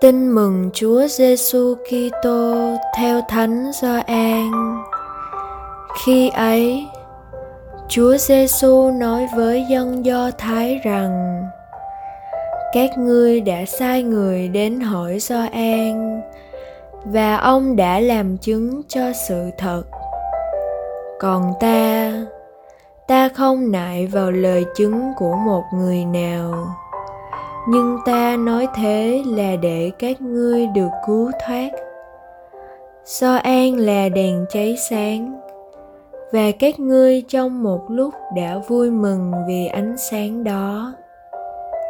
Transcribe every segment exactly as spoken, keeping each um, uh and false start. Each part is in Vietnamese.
Tin mừng Chúa Giê-xu Ki-tô theo Thánh Gioan. Khi ấy, Chúa Giê-xu nói với dân Do Thái rằng: các ngươi đã sai người đến hỏi Gioan, và ông đã làm chứng cho sự thật. Còn ta, ta không nại vào lời chứng của một người nào, nhưng ta nói thế là để các ngươi được cứu thoát. Gioan là đèn cháy sáng, và các ngươi trong một lúc đã vui mừng vì ánh sáng đó.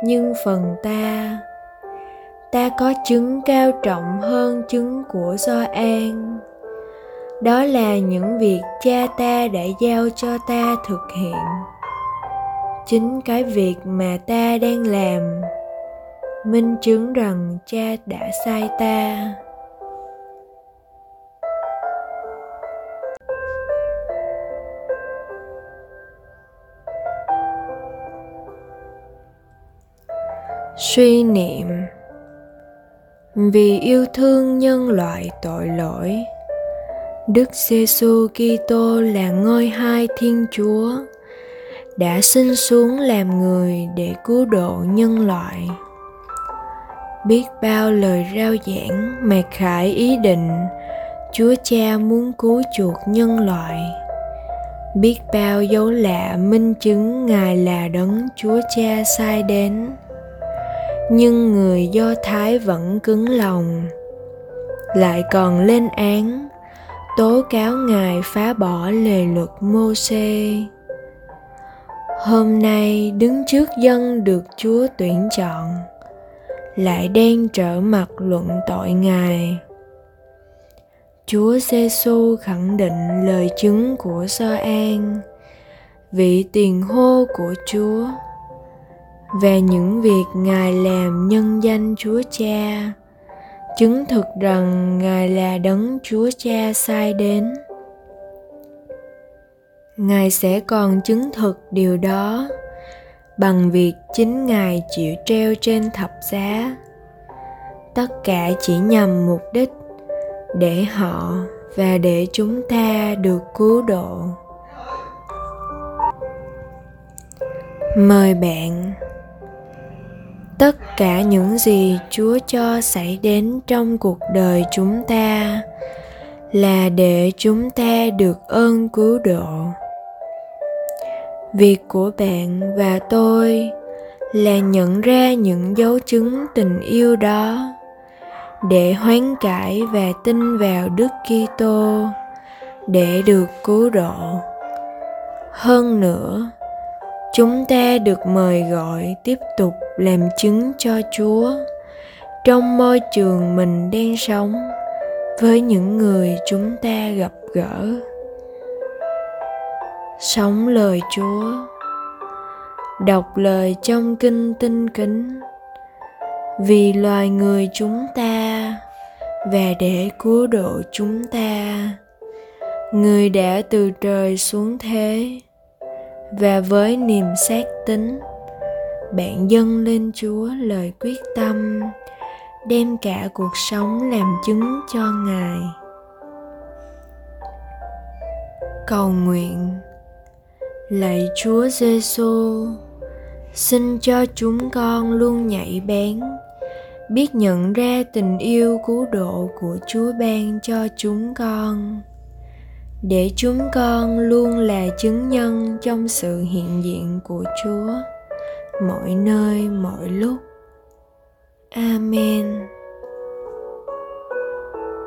Nhưng phần ta, ta có chứng cao trọng hơn chứng của Gioan. Đó là những việc cha ta đã giao cho ta thực hiện. Chính cái việc mà ta đang làm minh chứng rằng cha đã sai ta. Suy niệm. Vì yêu thương nhân loại tội lỗi, Đức Giê-xu Ki-tô là ngôi hai Thiên Chúa đã sinh xuống làm người để cứu độ nhân loại. Biết bao lời rao giảng mạt khải ý định Chúa Cha muốn cứu chuộc nhân loại. Biết bao dấu lạ minh chứng Ngài là Đấng Chúa Cha sai đến. Nhưng người Do Thái vẫn cứng lòng, lại còn lên án, tố cáo Ngài phá bỏ lề luật Môsê. Hôm nay đứng trước dân được Chúa tuyển chọn, lại đang trở mặt luận tội Ngài. Chúa Giê-xu khẳng định lời chứng của Gioan, vị tiền hô của Chúa, và những việc Ngài làm nhân danh Chúa Cha, chứng thực rằng Ngài là Đấng Chúa Cha sai đến. Ngài sẽ còn chứng thực điều đó bằng việc chính Ngài chịu treo trên thập giá. Tất cả chỉ nhằm mục đích để họ và để chúng ta được cứu độ. Mời bạn, tất cả những gì Chúa cho xảy đến trong cuộc đời chúng ta là để chúng ta được ơn cứu độ. Việc của bạn và tôi là nhận ra những dấu chứng tình yêu đó để hoán cải và tin vào Đức Kitô để được cứu độ. Hơn nữa, chúng ta được mời gọi tiếp tục làm chứng cho Chúa trong môi trường mình đang sống, với những người chúng ta gặp gỡ. Sống lời Chúa. Đọc lời trong kinh tinh kính vì loài người chúng ta và để cứu độ chúng ta. Người đã từ trời xuống thế, và với niềm xác tín, bạn dâng lên Chúa lời quyết tâm đem cả cuộc sống làm chứng cho Ngài. Cầu nguyện. Lạy Chúa Giê-xu, xin cho chúng con luôn nhạy bén, biết nhận ra tình yêu cứu độ của Chúa ban cho chúng con, để chúng con luôn là chứng nhân trong sự hiện diện của Chúa, mọi nơi, mọi lúc. Amen.